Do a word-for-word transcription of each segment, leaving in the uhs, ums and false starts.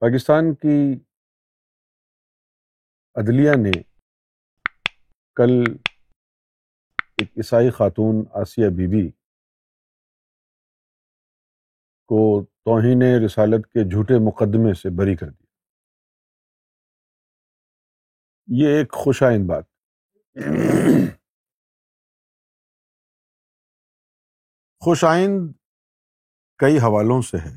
پاکستان کی عدلیہ نے کل ایک عیسائی خاتون آسیہ بی بی کو توہین رسالت کے جھوٹے مقدمے سے بری کر دیا۔ یہ ایک خوش آئند بات۔ خوش آئند کئی حوالوں سے ہے۔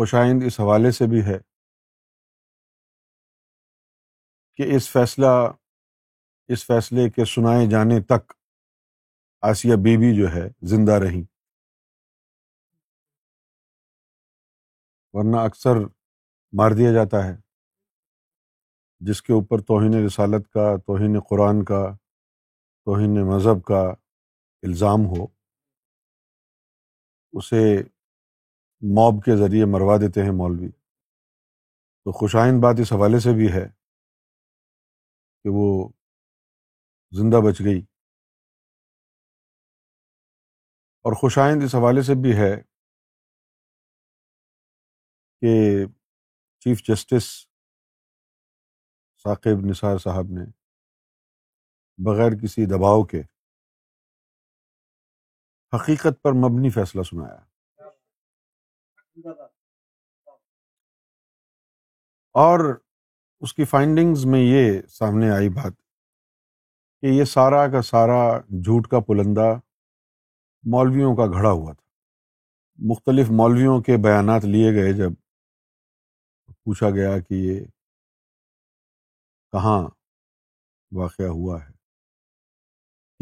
خوش آئند اس حوالے سے بھی ہے کہ اس فیصلہ اس فیصلے کے سنائے جانے تک آسیہ بی بی جو ہے زندہ رہی، ورنہ اکثر مار دیا جاتا ہے جس کے اوپر توہین رسالت کا، توہین قرآن کا، توہین مذہب کا الزام ہو، اسے موب کے ذریعے مروا دیتے ہیں مولوی۔ تو خوش آئند بات اس حوالے سے بھی ہے کہ وہ زندہ بچ گئی، اور خوش آئند اس حوالے سے بھی ہے کہ چیف جسٹس ثاقب نثار صاحب نے بغیر کسی دباؤ کے حقیقت پر مبنی فیصلہ سنایا، اور اس کی فائنڈنگز میں یہ سامنے آئی بات کہ یہ سارا کا سارا جھوٹ کا پلندہ مولویوں کا گھڑا ہوا تھا۔ مختلف مولویوں کے بیانات لیے گئے، جب پوچھا گیا کہ یہ کہاں واقعہ ہوا ہے،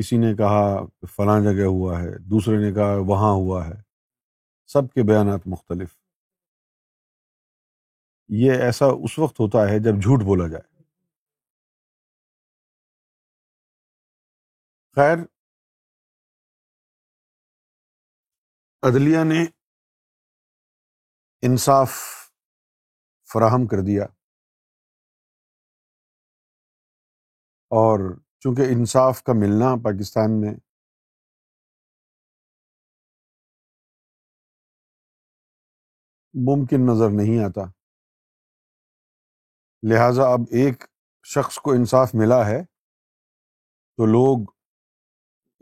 کسی نے کہا فلاں جگہ ہوا ہے، دوسرے نے کہا وہاں ہوا ہے، سب کے بیانات مختلف۔ یہ ایسا اس وقت ہوتا ہے جب جھوٹ بولا جائے۔ خیر، عدلیہ نے انصاف فراہم کر دیا، اور چونکہ انصاف کا ملنا پاکستان میں ممکن نظر نہیں آتا، لہٰذا اب ایک شخص کو انصاف ملا ہے تو لوگ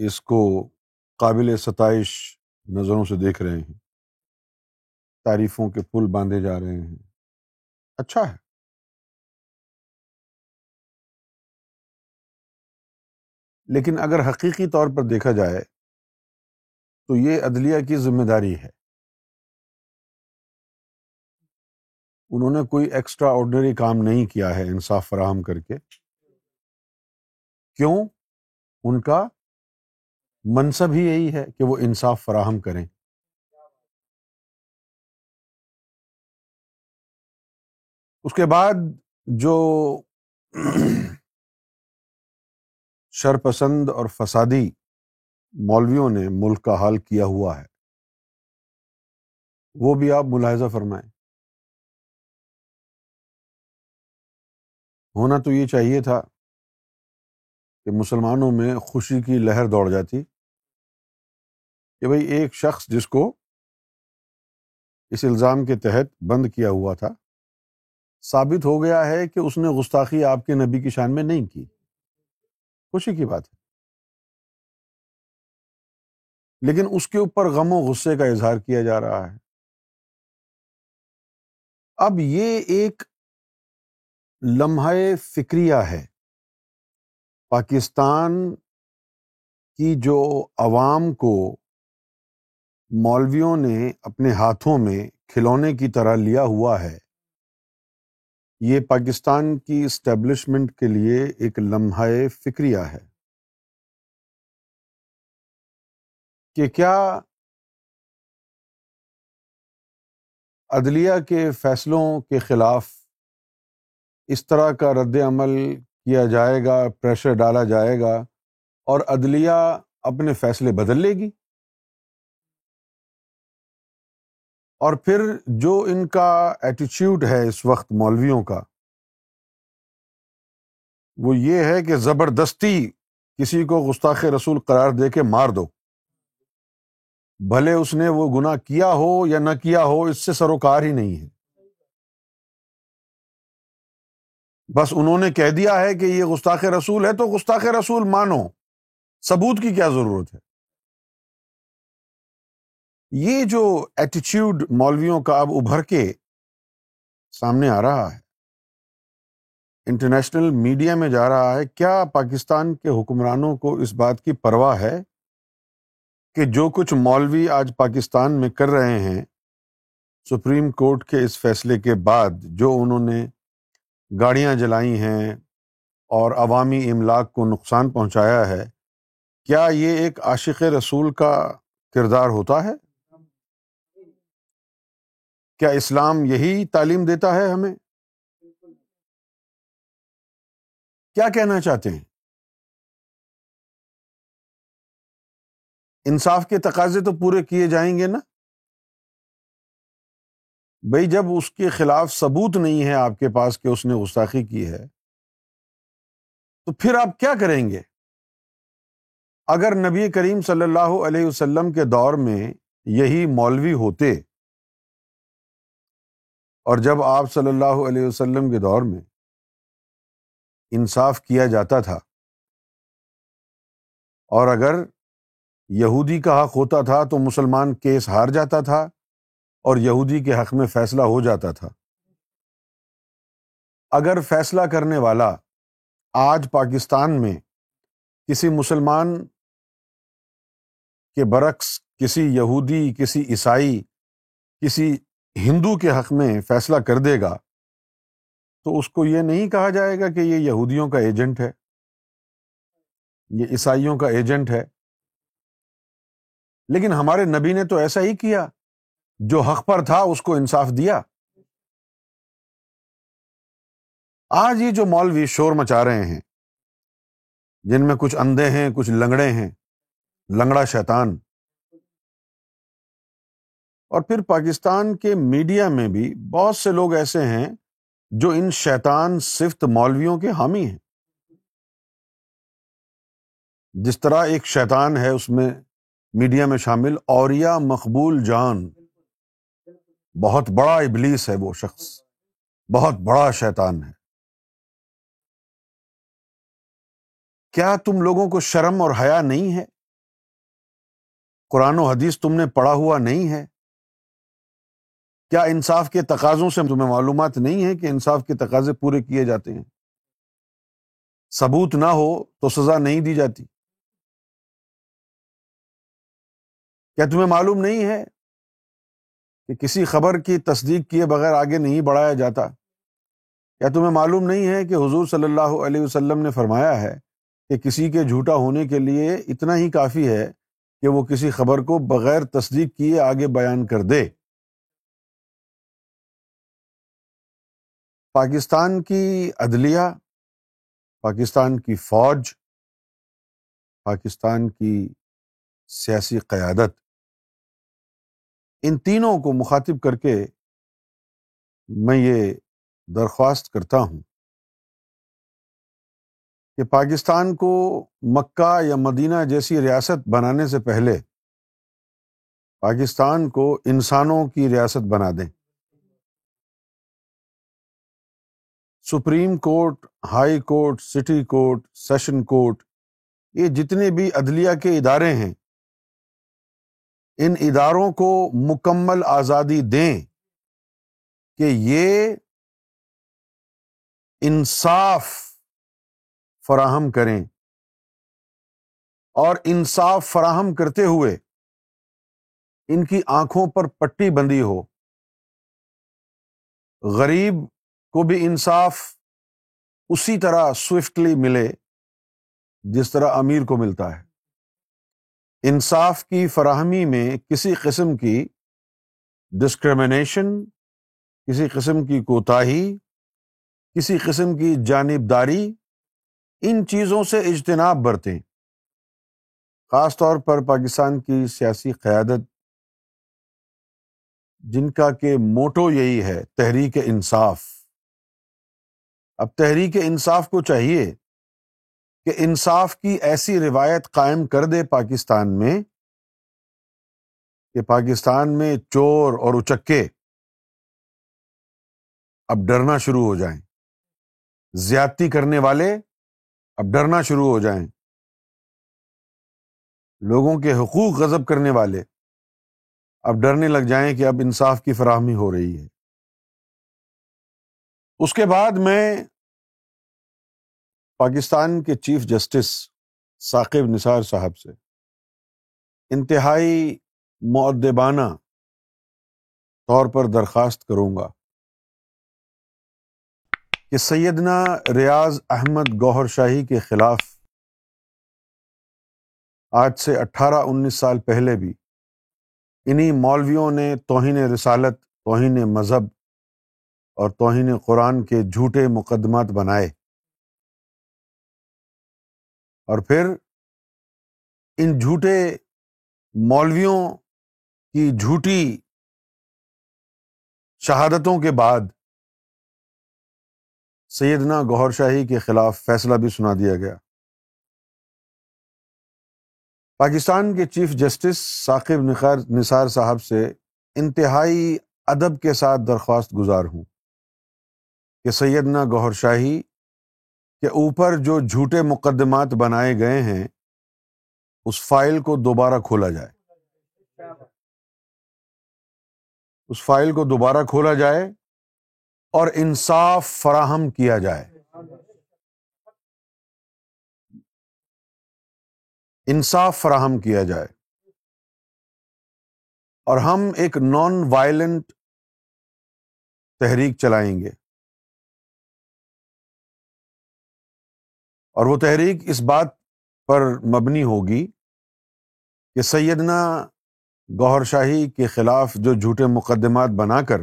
اس کو قابل ستائش نظروں سے دیکھ رہے ہیں، تعریفوں کے پل باندھے جا رہے ہیں۔ اچھا ہے، لیکن اگر حقیقی طور پر دیکھا جائے تو یہ عدلیہ کی ذمہ داری ہے۔ انہوں نے کوئی ایکسٹرا آرڈنری کام نہیں کیا ہے انصاف فراہم کر کے۔ کیوں؟ ان کا منصب ہی یہی ہے کہ وہ انصاف فراہم کریں۔ اس کے بعد جو شرپسند اور فسادی مولویوں نے ملک کا حال کیا ہوا ہے، وہ بھی آپ ملاحظہ فرمائیں۔ ہونا تو یہ چاہیے تھا کہ مسلمانوں میں خوشی کی لہر دوڑ جاتی کہ بھئی ایک شخص جس کو اس الزام کے تحت بند کیا ہوا تھا، ثابت ہو گیا ہے کہ اس نے گستاخی آپ کے نبی کی شان میں نہیں کی، خوشی کی بات ہے۔ لیکن اس کے اوپر غم و غصے کا اظہار کیا جا رہا ہے۔ اب یہ ایک لمحہ فکریہ ہے پاکستان کی، جو عوام کو مولویوں نے اپنے ہاتھوں میں کھلونے کی طرح لیا ہوا ہے۔ یہ پاکستان کی اسٹیبلشمنٹ کے لیے ایک لمحہ فکریہ ہے کہ کیا عدلیہ کے فیصلوں کے خلاف اس طرح کا رد عمل کیا جائے گا، پریشر ڈالا جائے گا، اور عدلیہ اپنے فیصلے بدل لے گی، اور پھر جو ان کا ایٹیٹیوڈ ہے اس وقت مولویوں کا، وہ یہ ہے کہ زبردستی کسی کو گستاخ رسول قرار دے کے مار دو، بھلے اس نے وہ گناہ کیا ہو یا نہ کیا ہو، اس سے سروکار ہی نہیں ہے، بس انہوں نے کہہ دیا ہے کہ یہ گستاخ رسول ہے تو گستاخ رسول مانو، ثبوت کی کیا ضرورت ہے؟ یہ جو ایٹیچیوڈ مولویوں کا اب ابھر کے سامنے آ رہا ہے، انٹرنیشنل میڈیا میں جا رہا ہے، کیا پاکستان کے حکمرانوں کو اس بات کی پرواہ ہے کہ جو کچھ مولوی آج پاکستان میں کر رہے ہیں، سپریم کورٹ کے اس فیصلے کے بعد جو انہوں نے گاڑیاں جلائی ہیں اور عوامی املاک کو نقصان پہنچایا ہے، کیا یہ ایک عاشق رسول کا کردار ہوتا ہے؟ کیا اسلام یہی تعلیم دیتا ہے ہمیں؟ کیا کہنا چاہتے ہیں؟ انصاف کے تقاضے تو پورے کیے جائیں گے نا بھائی، جب اس کے خلاف ثبوت نہیں ہے آپ کے پاس کہ اس نے غستاخی کی ہے تو پھر آپ کیا کریں گے؟ اگر نبی کریم صلی اللہ علیہ وسلم کے دور میں یہی مولوی ہوتے، اور جب آپ صلی اللہ علیہ وسلم کے دور میں انصاف کیا جاتا تھا، اور اگر یہودی کا حق ہوتا تھا تو مسلمان کیس ہار جاتا تھا اور یہودی کے حق میں فیصلہ ہو جاتا تھا، اگر فیصلہ کرنے والا آج پاکستان میں کسی مسلمان کے برعکس کسی یہودی، کسی عیسائی، کسی ہندو کے حق میں فیصلہ کر دے گا تو اس کو یہ نہیں کہا جائے گا کہ یہ یہودیوں کا ایجنٹ ہے، یہ عیسائیوں کا ایجنٹ ہے۔ لیکن ہمارے نبی نے تو ایسا ہی کیا، جو حق پر تھا اس کو انصاف دیا۔ آج یہ جو مولوی شور مچا رہے ہیں، جن میں کچھ اندھے ہیں، کچھ لنگڑے ہیں، لنگڑا شیطان، اور پھر پاکستان کے میڈیا میں بھی بہت سے لوگ ایسے ہیں جو ان شیطان صفت مولویوں کے حامی ہیں۔ جس طرح ایک شیطان ہے اس میں میڈیا میں شامل اوریا مقبول جان، بہت بڑا ابلیس ہے وہ شخص، بہت بڑا شیطان ہے۔ کیا تم لوگوں کو شرم اور حیا نہیں ہے؟ قرآن و حدیث تم نے پڑھا ہوا نہیں ہے؟ کیا انصاف کے تقاضوں سے تمہیں معلومات نہیں ہے کہ انصاف کے تقاضے پورے کیے جاتے ہیں؟ ثبوت نہ ہو تو سزا نہیں دی جاتی۔ کیا تمہیں معلوم نہیں ہے کہ کسی خبر کی تصدیق کیے بغیر آگے نہیں بڑھایا جاتا؟ کیا تمہیں معلوم نہیں ہے کہ حضور صلی اللہ علیہ وسلم نے فرمایا ہے کہ کسی کے جھوٹا ہونے کے لیے اتنا ہی کافی ہے کہ وہ کسی خبر کو بغیر تصدیق کیے آگے بیان کر دے؟ پاکستان کی عدلیہ، پاکستان کی فوج، پاکستان کی سیاسی قیادت، ان تینوں کو مخاطب کر کے میں یہ درخواست کرتا ہوں کہ پاکستان کو مکہ یا مدینہ جیسی ریاست بنانے سے پہلے پاکستان کو انسانوں کی ریاست بنا دیں۔ Supreme court, high court, city court, session court, یہ جتنے بھی عدلیہ کے ادارے ہیں، ان اداروں کو مکمل آزادی دیں کہ یہ انصاف فراہم کریں، اور انصاف فراہم کرتے ہوئے ان کی آنکھوں پر پٹی بندھی ہو، غریب کو بھی انصاف اسی طرح سوئفٹلی ملے جس طرح امیر کو ملتا ہے۔ انصاف کی فراہمی میں کسی قسم کی ڈسکرمنیشن، کسی قسم کی کوتاہی، کسی قسم کی جانبداری، ان چیزوں سے اجتناب برتیں، خاص طور پر پاکستان کی سیاسی قیادت، جن کا کہ موٹو یہی ہے، تحریک انصاف۔ اب تحریک انصاف کو چاہیے کہ انصاف کی ایسی روایت قائم کر دے پاکستان میں کہ پاکستان میں چور اور اچکے اب ڈرنا شروع ہو جائیں، زیادتی کرنے والے اب ڈرنا شروع ہو جائیں، لوگوں کے حقوق غصب کرنے والے اب ڈرنے لگ جائیں کہ اب انصاف کی فراہمی ہو رہی ہے۔ اس کے بعد میں پاکستان کے چیف جسٹس ثاقب نثار صاحب سے انتہائی مؤدبانہ طور پر درخواست کروں گا کہ سیدنا ریاض احمد گوہر شاہی کے خلاف آج سے اٹھارہ انیس سال پہلے بھی انہی مولویوں نے توہین رسالت، توہین مذہب اور توہین قرآن کے جھوٹے مقدمات بنائے، اور پھر ان جھوٹے مولویوں کی جھوٹی شہادتوں کے بعد سیدنا گوہر شاہی کے خلاف فیصلہ بھی سنا دیا گیا۔ پاکستان کے چیف جسٹس ثاقب نثار صاحب سے انتہائی ادب کے ساتھ درخواست گزار ہوں کہ سیدنا گوہر شاہی کے اوپر جو جھوٹے مقدمات بنائے گئے ہیں اس فائل کو دوبارہ کھولا جائے، اس فائل کو دوبارہ کھولا جائے اور انصاف فراہم کیا جائے۔ انصاف فراہم کیا جائے اور ہم ایک نان وائلنٹ تحریک چلائیں گے، اور وہ تحریک اس بات پر مبنی ہوگی کہ سیدنا گوہر شاہی کے خلاف جو جھوٹے مقدمات بنا کر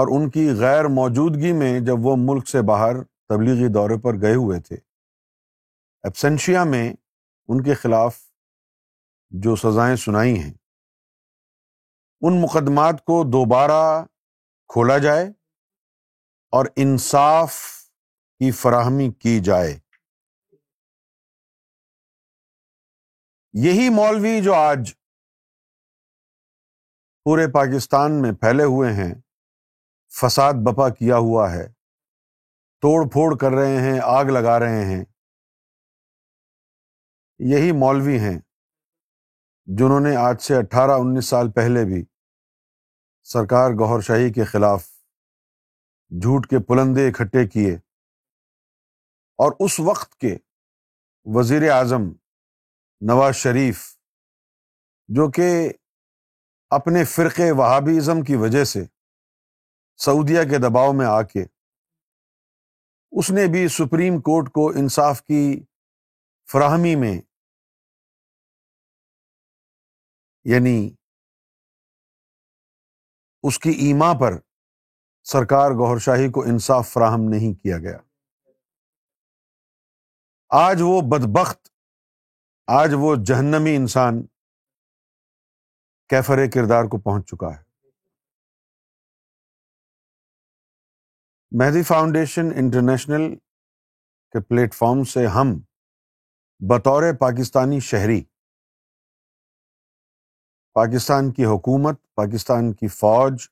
اور ان کی غیر موجودگی میں جب وہ ملک سے باہر تبلیغی دورے پر گئے ہوئے تھے، ایبسنشیا میں ان کے خلاف جو سزائیں سنائی ہیں ان مقدمات کو دوبارہ کھولا جائے اور انصاف کی فراہمی کی جائے۔ یہی مولوی جو آج پورے پاکستان میں پھیلے ہوئے ہیں، فساد بپا کیا ہوا ہے، توڑ پھوڑ کر رہے ہیں، آگ لگا رہے ہیں، یہی مولوی ہیں جنہوں نے آج سے اٹھارہ انیس سال پہلے بھی سرکار گوہر شاہی کے خلاف جھوٹ کے پلندے اکٹھے کیے، اور اس وقت کے وزیر اعظم نواز شریف جو کہ اپنے فرقے وہابی ازم کی وجہ سے سعودیہ کے دباؤ میں آ کے اس نے بھی سپریم کورٹ کو انصاف کی فراہمی میں یعنی اس کی ایما پر سرکار گوہر شاہی کو انصاف فراہم نہیں کیا گیا۔ آج وہ بدبخت، آج وہ جہنمی انسان کیفر کردار کو پہنچ چکا ہے۔ مہدی فاؤنڈیشن انٹرنیشنل کے پلیٹ فارم سے ہم بطور پاکستانی شہری پاکستان کی حکومت، پاکستان کی فوج،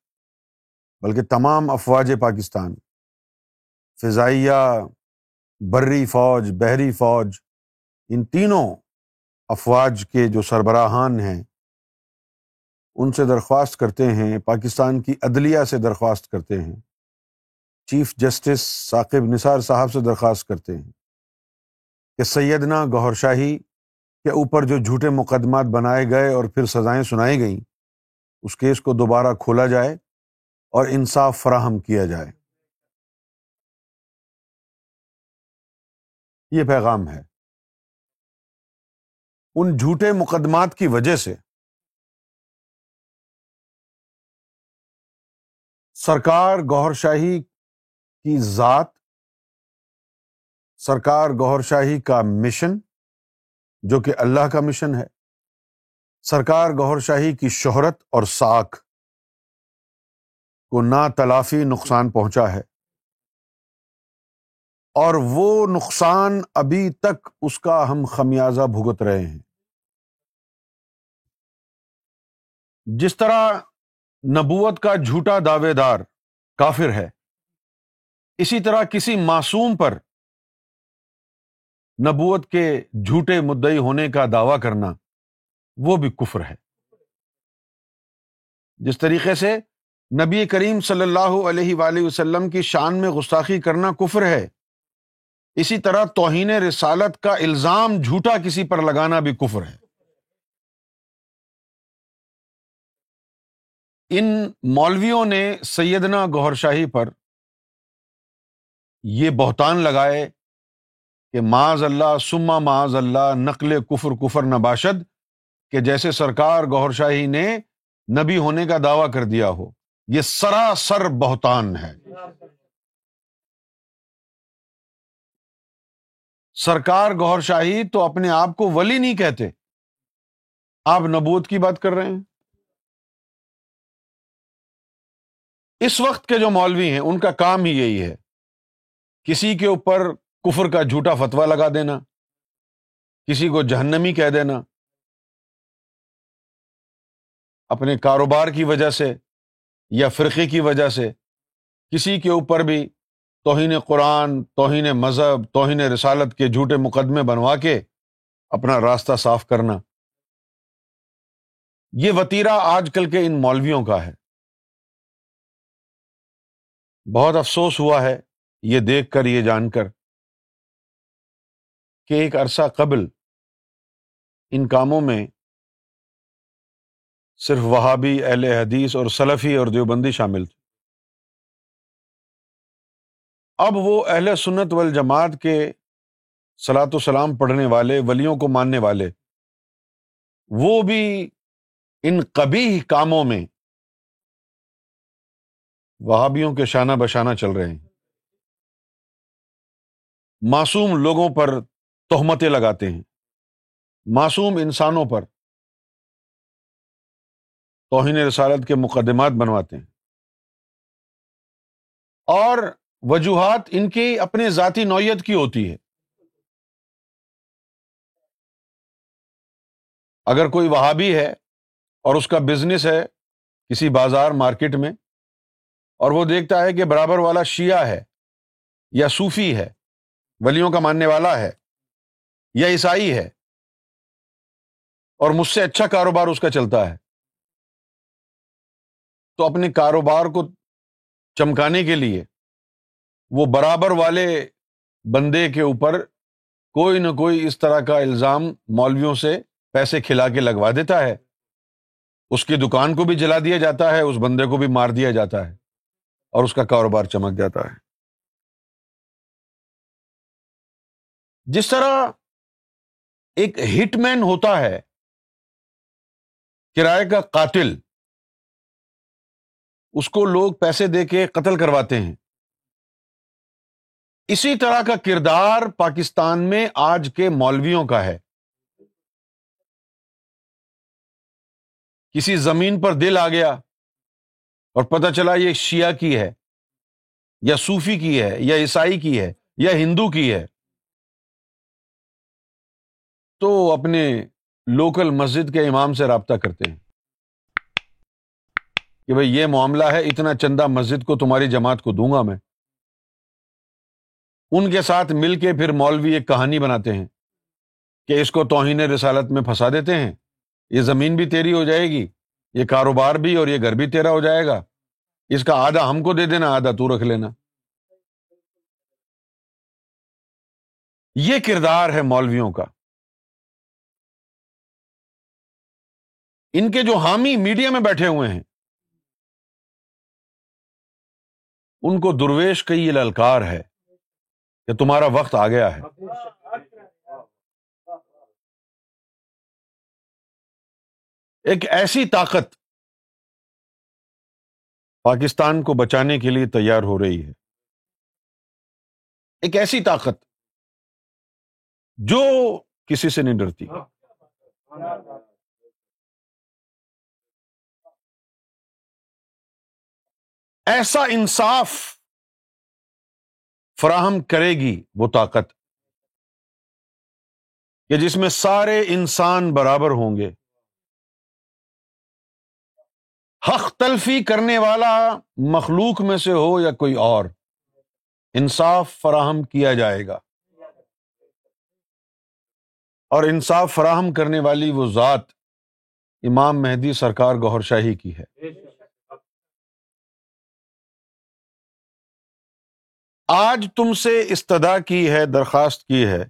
بلکہ تمام افواج پاکستان، فضائیہ، بری فوج، بحری فوج، ان تینوں افواج کے جو سربراہان ہیں ان سے درخواست کرتے ہیں، پاکستان کی عدلیہ سے درخواست کرتے ہیں، چیف جسٹس ثاقب نثار صاحب سے درخواست کرتے ہیں کہ سیدنا گوہر شاہی کے اوپر جو جھوٹے مقدمات بنائے گئے اور پھر سزائیں سنائی گئیں اس کیس کو دوبارہ کھولا جائے اور انصاف فراہم کیا جائے۔ یہ پیغام ہے۔ ان جھوٹے مقدمات کی وجہ سے سرکار گوہر شاہی کی ذات، سرکار گوہر شاہی کا مشن جو کہ اللہ کا مشن ہے، سرکار گوہر شاہی کی شہرت اور ساکھ کو نا تلافی نقصان پہنچا ہے، اور وہ نقصان ابھی تک اس کا ہم خمیازہ بھگت رہے ہیں۔ جس طرح نبوت کا جھوٹا دعوے دار کافر ہے، اسی طرح کسی معصوم پر نبوت کے جھوٹے مدعی ہونے کا دعویٰ کرنا وہ بھی کفر ہے۔ جس طریقے سے نبی کریم صلی اللہ علیہ وآلہ وسلم کی شان میں گستاخی کرنا کفر ہے، اسی طرح توہین رسالت کا الزام جھوٹا کسی پر لگانا بھی کفر ہے۔ ان مولویوں نے سیدنا گوہر شاہی پر یہ بہتان لگائے کہ معاذ اللہ ثم معاذ اللہ، نقل کفر کفر نباشد، کہ جیسے سرکار گوہر شاہی نے نبی ہونے کا دعویٰ کر دیا ہو۔ یہ سراسر بہتان ہے۔ سرکار گوہر شاہی تو اپنے آپ کو ولی نہیں کہتے، آپ نبوت کی بات کر رہے ہیں۔ اس وقت کے جو مولوی ہیں ان کا کام ہی یہی ہے، کسی کے اوپر کفر کا جھوٹا فتویٰ لگا دینا، کسی کو جہنمی کہہ دینا، اپنے کاروبار کی وجہ سے یا فرقے کی وجہ سے کسی کے اوپر بھی توہین قرآن، توہین مذہب، توہین رسالت کے جھوٹے مقدمے بنوا کے اپنا راستہ صاف کرنا، یہ وتیرہ آج کل کے ان مولویوں کا ہے۔ بہت افسوس ہوا ہے یہ دیکھ کر، یہ جان کر کہ ایک عرصہ قبل ان کاموں میں صرف وہابی، اہل حدیث اور سلفی اور دیوبندی شامل تھے۔ اب وہ اہل سنت والجماعت کے صلاۃ و سلام پڑھنے والے، ولیوں کو ماننے والے، وہ بھی ان قبیح کاموں میں وہابیوں کے شانہ بشانہ چل رہے ہیں، معصوم لوگوں پر تہمتیں لگاتے ہیں، معصوم انسانوں پر توہین رسالت کے مقدمات بنواتے ہیں، اور وجوہات ان کی اپنے ذاتی نوعیت کی ہوتی ہے۔ اگر کوئی وہابی ہے اور اس کا بزنس ہے کسی بازار مارکیٹ میں، اور وہ دیکھتا ہے کہ برابر والا شیعہ ہے یا صوفی ہے، ولیوں کا ماننے والا ہے یا عیسائی ہے، اور مجھ سے اچھا کاروبار اس کا چلتا ہے، تو اپنے کاروبار کو چمکانے کے لیے وہ برابر والے بندے کے اوپر کوئی نہ کوئی اس طرح کا الزام مولویوں سے پیسے کھلا کے لگوا دیتا ہے، اس کی دکان کو بھی جلا دیا جاتا ہے، اس بندے کو بھی مار دیا جاتا ہے، اور اس کا کاروبار چمک جاتا ہے۔ جس طرح ایک ہٹ مین ہوتا ہے، کرائے کا قاتل، اس کو لوگ پیسے دے کے قتل کرواتے ہیں، اسی طرح کا کردار پاکستان میں آج کے مولویوں کا ہے۔ کسی زمین پر دل آ گیا اور پتہ چلا یہ شیعہ کی ہے یا صوفی کی ہے یا عیسائی کی ہے یا ہندو کی ہے، تو اپنے لوکل مسجد کے امام سے رابطہ کرتے ہیں کہ بھئی یہ معاملہ ہے، اتنا چندہ مسجد کو، تمہاری جماعت کو دوں گا میں۔ ان کے ساتھ مل کے پھر مولوی ایک کہانی بناتے ہیں کہ اس کو توہین رسالت میں پھنسا دیتے ہیں، یہ زمین بھی تیری ہو جائے گی، یہ کاروبار بھی، اور یہ گھر بھی تیرا ہو جائے گا، اس کا آدھا ہم کو دے دینا، آدھا تو رکھ لینا۔ یہ کردار ہے مولویوں کا۔ ان کے جو حامی میڈیا میں بیٹھے ہوئے ہیں، ان کو درویش کا یہ للکار ہے کہ تمہارا وقت آ گیا ہے۔ ایک ایسی طاقت پاکستان کو بچانے کے لیے تیار ہو رہی ہے، ایک ایسی طاقت جو کسی سے نہیں ڈرتی۔ ایسا انصاف فراہم کرے گی وہ طاقت کہ جس میں سارے انسان برابر ہوں گے، حق تلفی کرنے والا مخلوق میں سے ہو یا کوئی اور، انصاف فراہم کیا جائے گا، اور انصاف فراہم کرنے والی وہ ذات امام مہدی سرکار گوہر شاہی کی ہے۔ آج تم سے استدعا کی ہے، درخواست کی ہے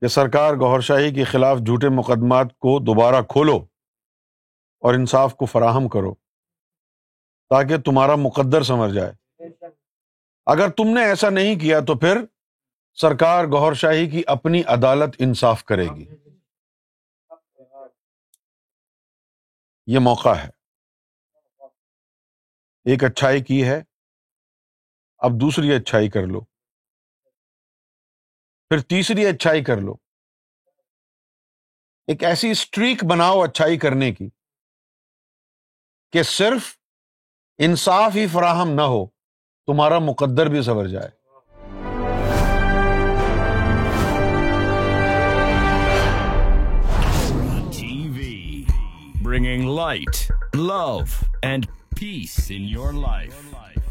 کہ سرکار گوہر شاہی کے خلاف جھوٹے مقدمات کو دوبارہ کھولو اور انصاف کو فراہم کرو تاکہ تمہارا مقدر سمجھ جائے۔ اگر تم نے ایسا نہیں کیا تو پھر سرکار گوہر شاہی کی اپنی عدالت انصاف کرے گی۔ یہ موقع ہے، ایک اچھائی کی ہے، اب دوسری اچھائی کر لو، پھر تیسری اچھائی کر لو، ایک ایسی سٹریک بناؤ اچھائی کرنے کی کہ صرف انصاف ہی فراہم نہ ہو، تمہارا مقدر بھی سنور جائے۔ T V bringing light, love and peace in your life.